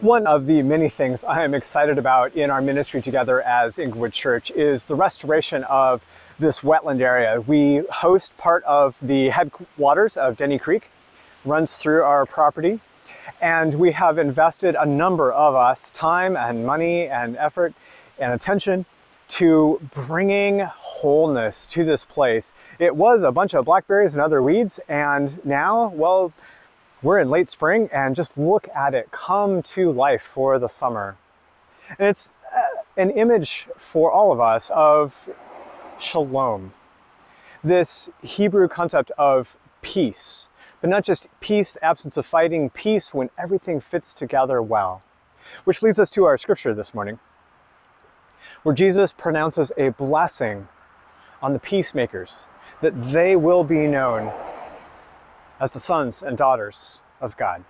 One of the many things I am excited about in our ministry together as Inglewood Church is the restoration of this wetland area. We host part of the headwaters of Denny Creek, runs through our property, and we have invested, a number of us, time and money and effort and attention to bringing wholeness to this place. It was a bunch of blackberries and other weeds, and now, well, we're in late spring, and just look at it come to life for the summer. And it's an image for all of us of shalom, this Hebrew concept of peace, but not just peace, the absence of fighting, peace when everything fits together well, which leads us to our scripture this morning, where Jesus pronounces a blessing on the peacemakers, that they will be known as the sons and daughters of God.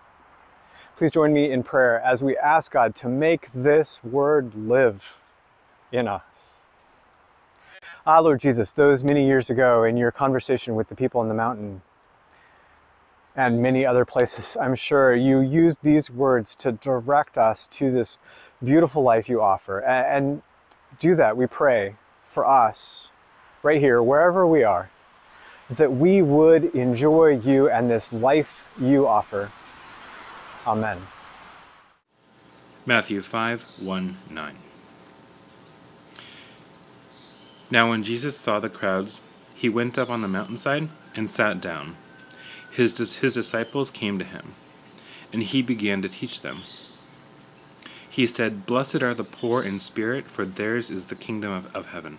Please join me in prayer as we ask God to make this word live in us. Lord Jesus, those many years ago in your conversation with the people on the mountain and many other places, I'm sure you used these words to direct us to this beautiful life you offer. And do that, we pray, for us, right here, wherever we are, that we would enjoy you and this life you offer. Amen. Matthew 5:1-9. Now when Jesus saw the crowds, he went up on the mountainside and sat down. His disciples came to him, and he began to teach them. He said, "Blessed are the poor in spirit, for theirs is the kingdom of heaven.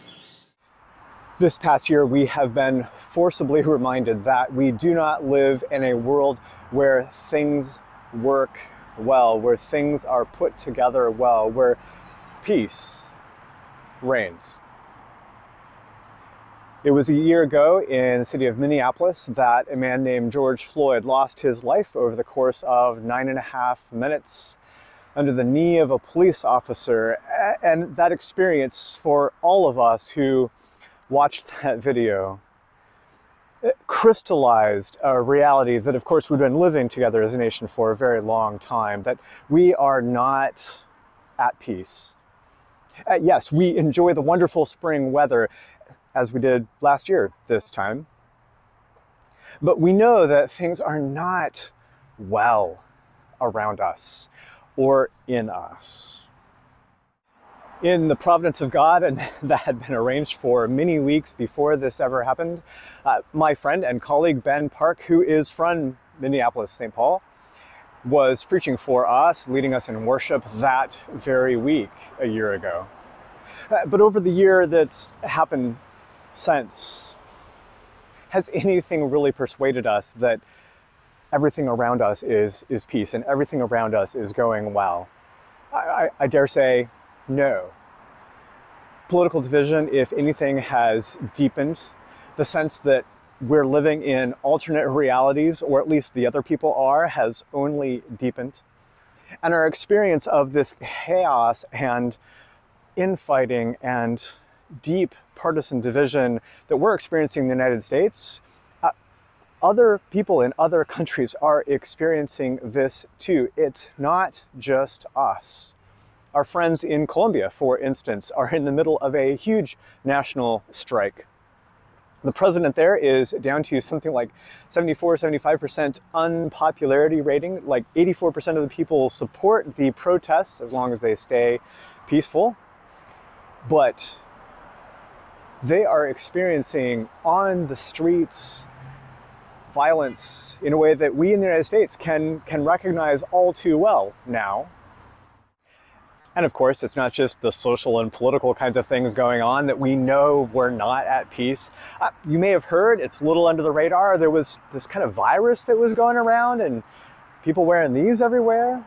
This past year, we have been forcibly reminded that we do not live in a world where things work well, where things are put together well, where peace reigns. It was a year ago in the city of Minneapolis that a man named George Floyd lost his life over the course of 9.5 minutes under the knee of a police officer. And that experience for all of us who watched that video, it crystallized a reality that, of course, we've been living together as a nation for a very long time, that we are not at peace. Yes, we enjoy the wonderful spring weather, as we did last year this time, but we know that things are not well around us or in us. In the providence of God, and that had been arranged for many weeks before this ever happened, my friend and colleague Ben Park, who is from Minneapolis-St. Paul, was preaching for us, leading us in worship that very week a year ago. But over the year that's happened since, has anything really persuaded us that everything around us is peace and everything around us is going well? I dare say, no. Political division, if anything, has deepened the sense that we're living in alternate realities, or at least the other people are, has only deepened. And our experience of this chaos and infighting and deep partisan division that we're experiencing in the United States, other people in other countries are experiencing this too. It's not just us. Our friends in Colombia, for instance, are in the middle of a huge national strike. The president there is down to something like 75% unpopularity rating. Like 84% of the people support the protests as long as they stay peaceful. But they are experiencing on the streets violence in a way that we in the United States can recognize all too well now. And of course, it's not just the social and political kinds of things going on that we know we're not at peace. You may have heard, it's a little under the radar, there was this kind of virus that was going around and people wearing these everywhere.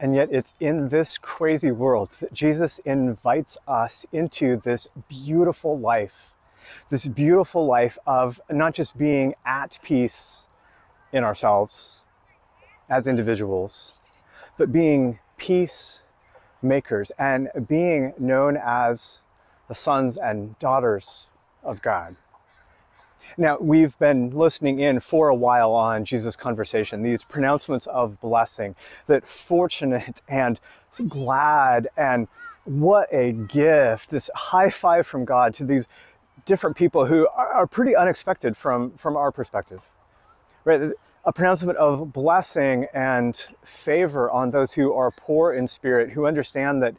And yet it's in this crazy world that Jesus invites us into this beautiful life of not just being at peace in ourselves as individuals, but being peacemakers and being known as the sons and daughters of God. Now, we've been listening in for a while on Jesus' conversation, these pronouncements of blessing, that fortunate and glad, and what a gift, this high five from God to these different people who are pretty unexpected from our perspective, right? A pronouncement of blessing and favor on those who are poor in spirit, who understand that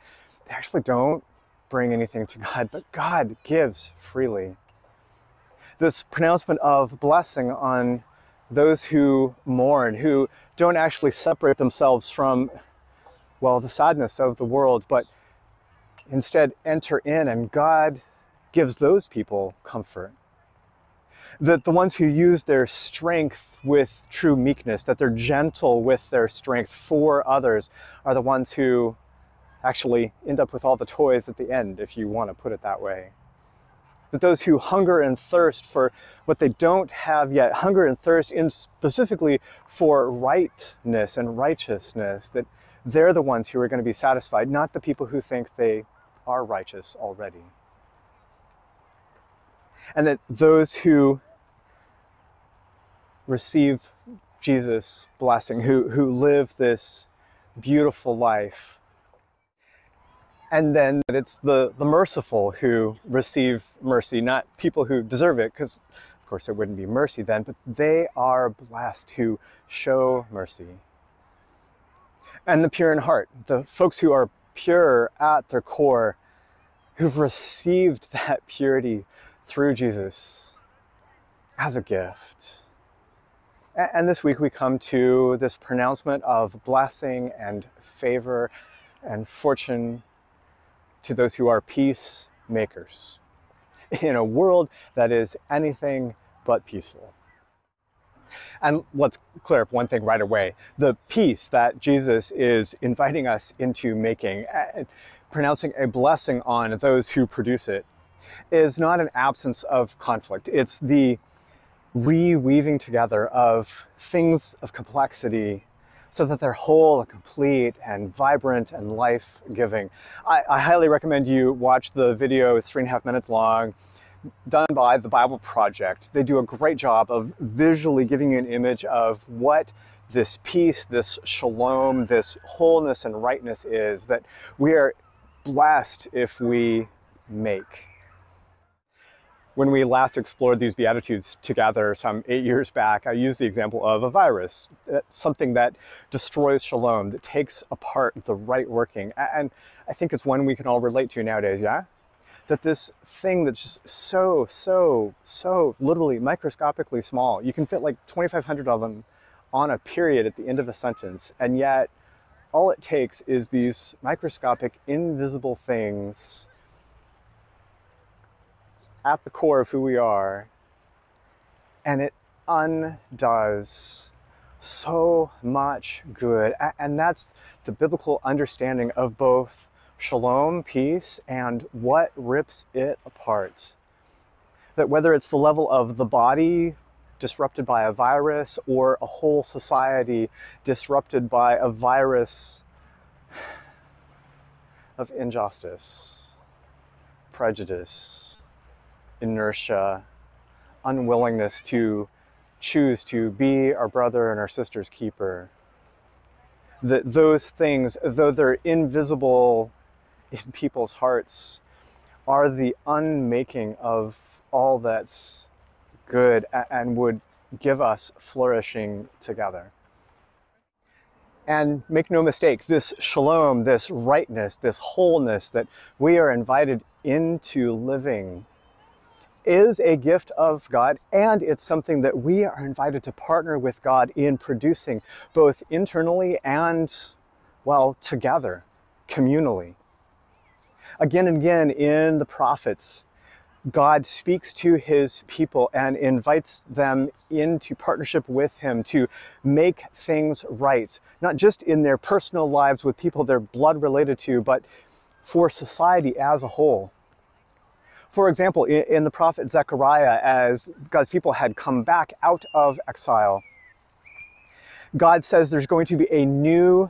they actually don't bring anything to God, but God gives freely. This pronouncement of blessing on those who mourn, who don't actually separate themselves from, well, the sadness of the world, but instead enter in, and God gives those people comfort. That the ones who use their strength with true meekness, that they're gentle with their strength for others, are the ones who actually end up with all the toys at the end, if you want to put it that way. That those who hunger and thirst for what they don't have yet, hunger and thirst in specifically for rightness and righteousness, that they're the ones who are going to be satisfied, not the people who think they are righteous already. And that those who receive Jesus' blessing, who live this beautiful life, and then that it's the merciful who receive mercy, not people who deserve it, because of course it wouldn't be mercy then, but they are blessed who show mercy. And the pure in heart, the folks who are pure at their core, who've received that purity through Jesus as a gift. And this week we come to this pronouncement of blessing and favor and fortune to those who are peacemakers in a world that is anything but peaceful. And let's clear up one thing right away. The peace that Jesus is inviting us into making, pronouncing a blessing on those who produce it, is not an absence of conflict. It's the reweaving together of things of complexity so that they're whole and complete and vibrant and life-giving. I highly recommend you watch the video. It's 3.5 minutes long, done by the Bible Project. They do a great job of visually giving you an image of what this peace, this shalom, this wholeness and rightness is, that we are blessed if we make. When we last explored these Beatitudes together some 8 years back, I used the example of a virus, something that destroys shalom, that takes apart the right working. And I think it's one we can all relate to nowadays, yeah? That this thing that's just so literally microscopically small, you can fit like 2,500 of them on a period at the end of a sentence, and yet all it takes is these microscopic, invisible things at the core of who we are, and it undoes so much good. And that's the biblical understanding of both shalom, peace, and what rips it apart. That whether it's the level of the body disrupted by a virus or a whole society disrupted by a virus of injustice, prejudice, inertia, unwillingness to choose to be our brother and our sister's keeper, that those things, though they're invisible in people's hearts, are the unmaking of all that's good and would give us flourishing together. And make no mistake, this shalom, this rightness, this wholeness that we are invited into living is a gift of God, and it's something that we are invited to partner with God in producing, both internally and, well, together, communally. Again and again in the prophets, God speaks to his people and invites them into partnership with him to make things right, not just in their personal lives with people they're blood related to, but for society as a whole. For example, in the prophet Zechariah, as God's people had come back out of exile, God says there's going to be a new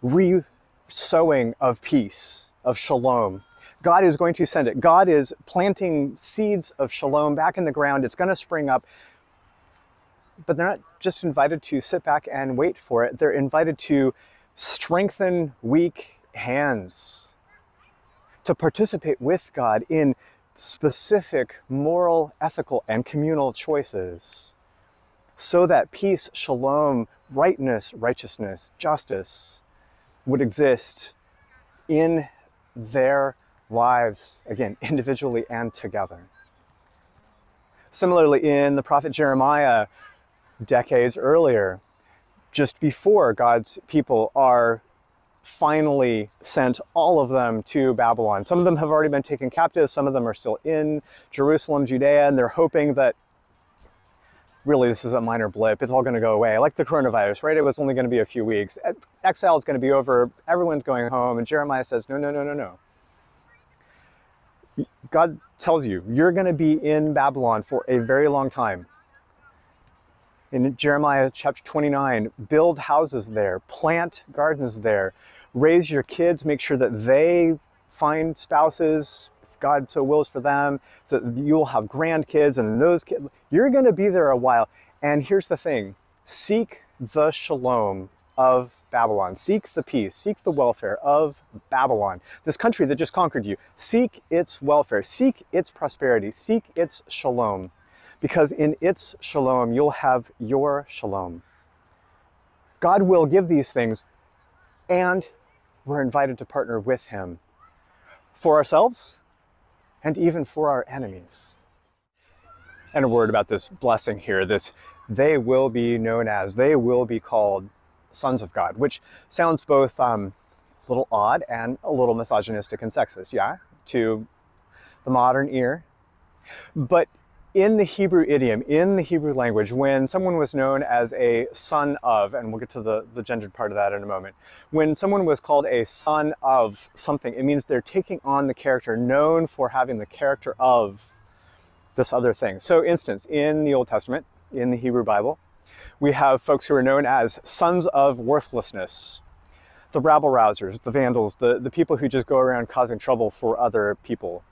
re-sowing of peace, of shalom. God is going to send it. God is planting seeds of shalom back in the ground. It's going to spring up. But they're not just invited to sit back and wait for it. They're invited to strengthen weak hands, to participate with God in specific moral, ethical, and communal choices so that peace, shalom, rightness, righteousness, justice would exist in their lives, again, individually and together. Similarly, in the prophet Jeremiah, decades earlier, just before God's people are finally sent, all of them, to Babylon. Some of them have already been taken captive, some of them are still in Jerusalem, Judea, and they're hoping that really this is a minor blip, it's all going to go away. Like the coronavirus, right? It was only going to be a few weeks. Exile is going to be over, everyone's going home, and Jeremiah says, no, no, no, no, no. God tells you, you're going to be in Babylon for a very long time. In Jeremiah chapter 29, build houses there, plant gardens there, raise your kids, make sure that they find spouses, if God so wills for them, so that you'll have grandkids and those kids. You're going to be there a while. And here's the thing, seek the shalom of Babylon. Seek the peace, seek the welfare of Babylon, this country that just conquered you. Seek its welfare, seek its prosperity, seek its shalom, because in its shalom, you'll have your shalom. God will give these things, and we're invited to partner with him for ourselves and even for our enemies. And a word about this blessing here, this they will be known as, they will be called sons of God, which sounds both a little odd and a little misogynistic and sexist, yeah, to the modern ear. But in the Hebrew idiom, in the Hebrew language, when someone was known as a son of, and we'll get to the gendered part of that in a moment, when someone was called a son of something, it means they're taking on the character, known for having the character of this other thing. So instance, in the Old Testament, in the Hebrew Bible, we have folks who are known as sons of worthlessness, the rabble-rousers, the vandals, the people who just go around causing trouble for other people.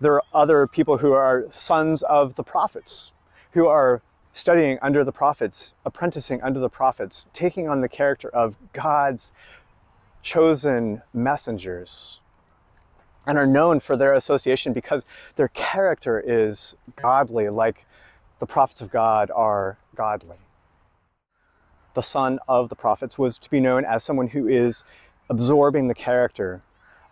There are other people who are sons of the prophets, who are studying under the prophets, apprenticing under the prophets, taking on the character of God's chosen messengers, and are known for their association because their character is godly, like the prophets of God are godly. The son of the prophets was to be known as someone who is absorbing the character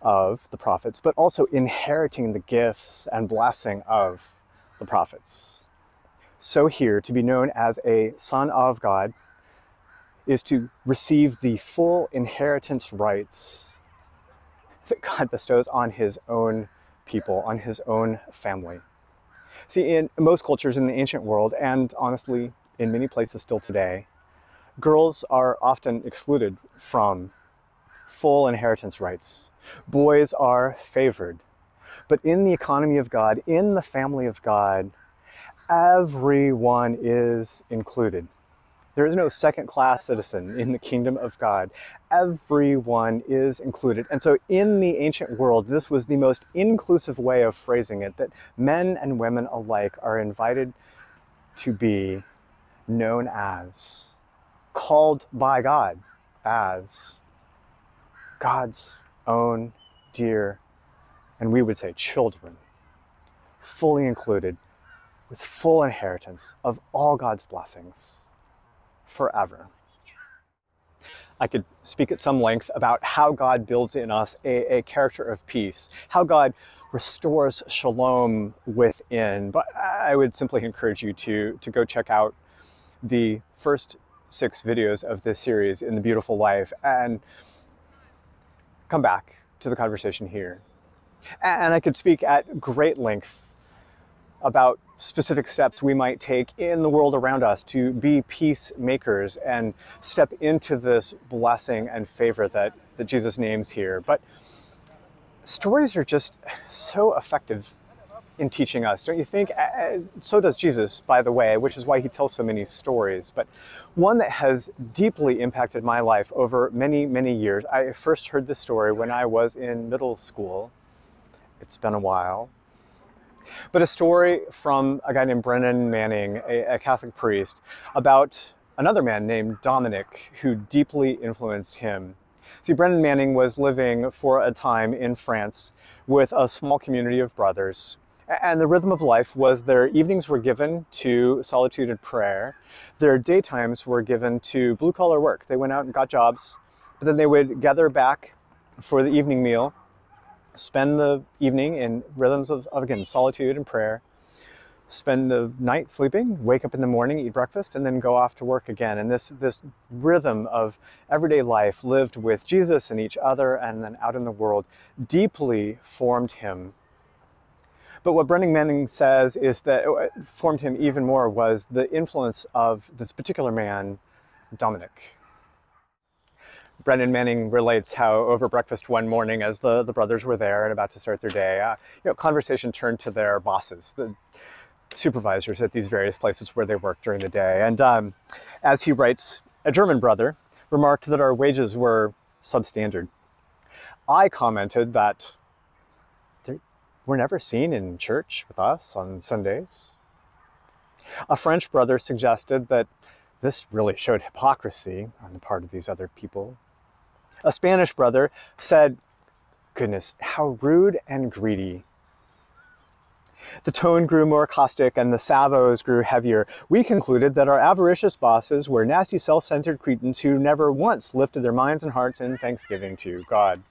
of the prophets, but also inheriting the gifts and blessing of the prophets. So here, to be known as a son of God is to receive the full inheritance rights that God bestows on his own people, on his own family. See, in most cultures in the ancient world, and honestly, in many places still today, girls are often excluded from full inheritance rights. Boys are favored. But in the economy of God, in the family of God, everyone is included. There is no second-class citizen in the kingdom of God. Everyone is included. And so in the ancient world, this was the most inclusive way of phrasing it, that men and women alike are invited to be known as, called by God as God's own dear, and we would say children, fully included with full inheritance of all God's blessings forever. I could speak at some length about how God builds in us a character of peace, how God restores shalom within, but I would simply encourage you to go check out the first 6 videos of this series, In the Beautiful Life, and come back to the conversation here. And I could speak at great length about specific steps we might take in the world around us to be peacemakers and step into this blessing and favor that Jesus names here. But stories are just so effective in teaching us, don't you think? So does Jesus, by the way, which is why he tells so many stories. But one that has deeply impacted my life over many, many years. I first heard this story when I was in middle school. It's been a while. But a story from a guy named Brennan Manning, a Catholic priest, about another man named Dominic who deeply influenced him. See, Brennan Manning was living for a time in France with a small community of brothers. And the rhythm of life was their evenings were given to solitude and prayer. Their daytimes were given to blue-collar work. They went out and got jobs, but then they would gather back for the evening meal, spend the evening in rhythms of again, solitude and prayer, spend the night sleeping, wake up in the morning, eat breakfast, and then go off to work again. And this rhythm of everyday life lived with Jesus and each other and then out in the world deeply formed him. But what Brennan Manning says is that what formed him even more was the influence of this particular man, Dominic. Brennan Manning relates how over breakfast one morning, as the brothers were there and about to start their day, conversation turned to their bosses, the supervisors at these various places where they worked during the day. And as he writes, a German brother remarked that our wages were substandard. I commented that we're never seen in church with us on Sundays. A French brother suggested that this really showed hypocrisy on the part of these other people. A Spanish brother said, "Goodness, how rude and greedy." The tone grew more caustic and the salvos grew heavier. We concluded that our avaricious bosses were nasty, self-centered cretins who never once lifted their minds and hearts in thanksgiving to God.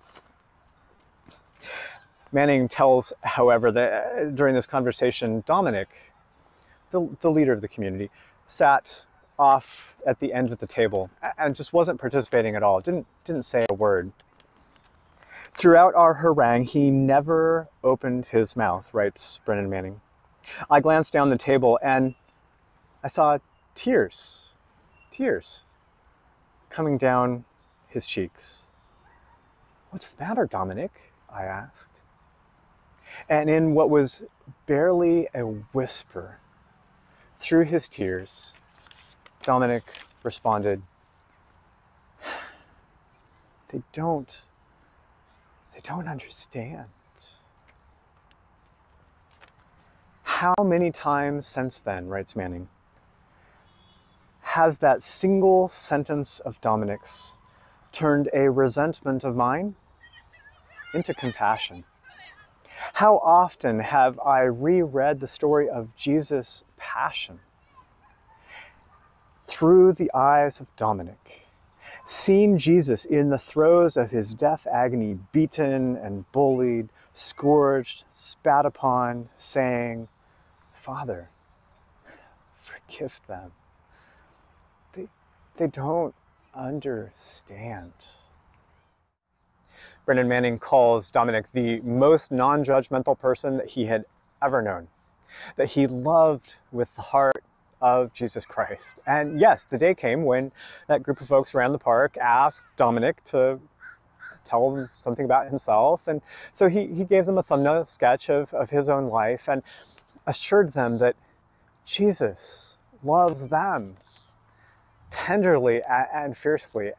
Manning tells, however, that during this conversation, Dominic, the leader of the community, sat off at the end of the table and just wasn't participating at all, didn't say a word. Throughout our harangue, he never opened his mouth, writes Brennan Manning. I glanced down the table and I saw tears coming down his cheeks. "What's the matter, Dominic?" I asked. And in what was barely a whisper, through his tears, Dominic responded, They don't understand. How many times since then, writes Manning, has that single sentence of Dominic's turned a resentment of mine into compassion? How often have I reread the story of Jesus' passion through the eyes of Dominic, seen Jesus in the throes of his death agony, beaten and bullied, scourged, spat upon, saying, "Father, forgive them. They don't understand." Brennan Manning calls Dominic the most non-judgmental person that he had ever known, that he loved with the heart of Jesus Christ. And yes, the day came when that group of folks around the park asked Dominic to tell them something about himself. And so he gave them a thumbnail sketch of his own life and assured them that Jesus loves them tenderly and fiercely,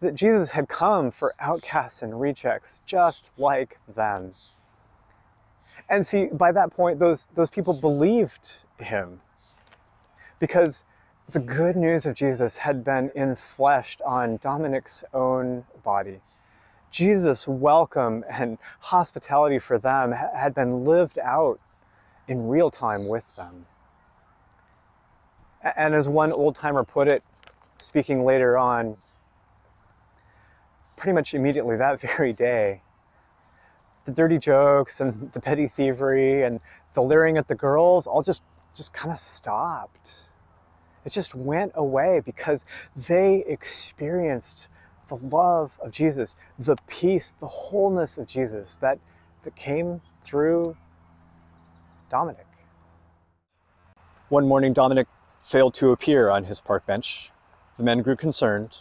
that Jesus had come for outcasts and rejects just like them. And see, by that point, those people believed him, because the good news of Jesus had been infleshed on Dominic's own body. Jesus' welcome and hospitality for them had been lived out in real time with them. And as one old-timer put it, speaking later on, pretty much immediately that very day, the dirty jokes and the petty thievery and the leering at the girls all just kind of stopped. It just went away because they experienced the love of Jesus, the peace, the wholeness of Jesus that came through Dominic. One morning, Dominic failed to appear on his park bench. The men grew concerned.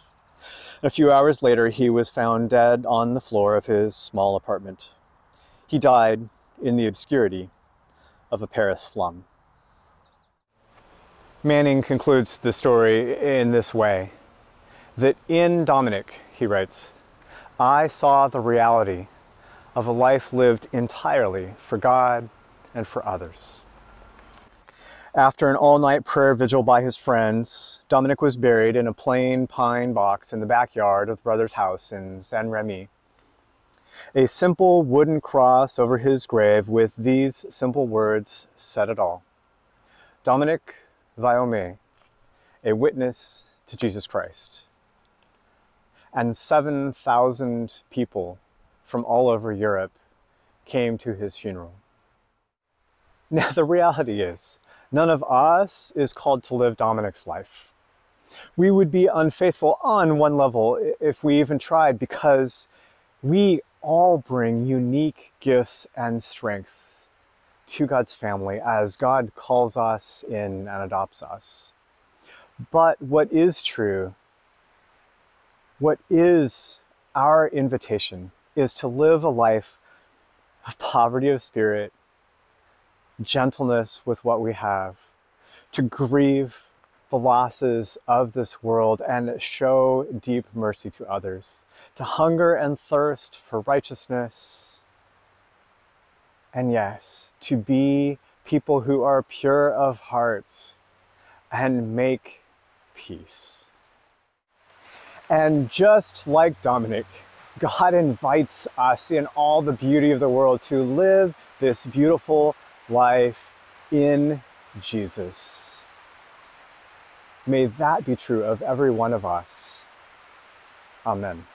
A few hours later, he was found dead on the floor of his small apartment. He died in the obscurity of a Paris slum. Manning concludes the story in this way, that in Dominic, he writes, I saw the reality of a life lived entirely for God and for others. After an all-night prayer vigil by his friends, Dominic was buried in a plain pine box in the backyard of the brother's house in Saint-Rémy. A simple wooden cross over his grave with these simple words said it all. Dominic Viome, a witness to Jesus Christ. And 7,000 people from all over Europe came to his funeral. Now, the reality is, none of us is called to live Dominic's life. We would be unfaithful on one level if we even tried, because we all bring unique gifts and strengths to God's family as God calls us in and adopts us. But what is true, what is our invitation, is to live a life of poverty of spirit, gentleness with what we have, to grieve the losses of this world and show deep mercy to others, to hunger and thirst for righteousness, and yes, to be people who are pure of heart and make peace. And just like Dominic, God invites us in all the beauty of the world to live this beautiful life in Jesus. May that be true of every one of us. Amen.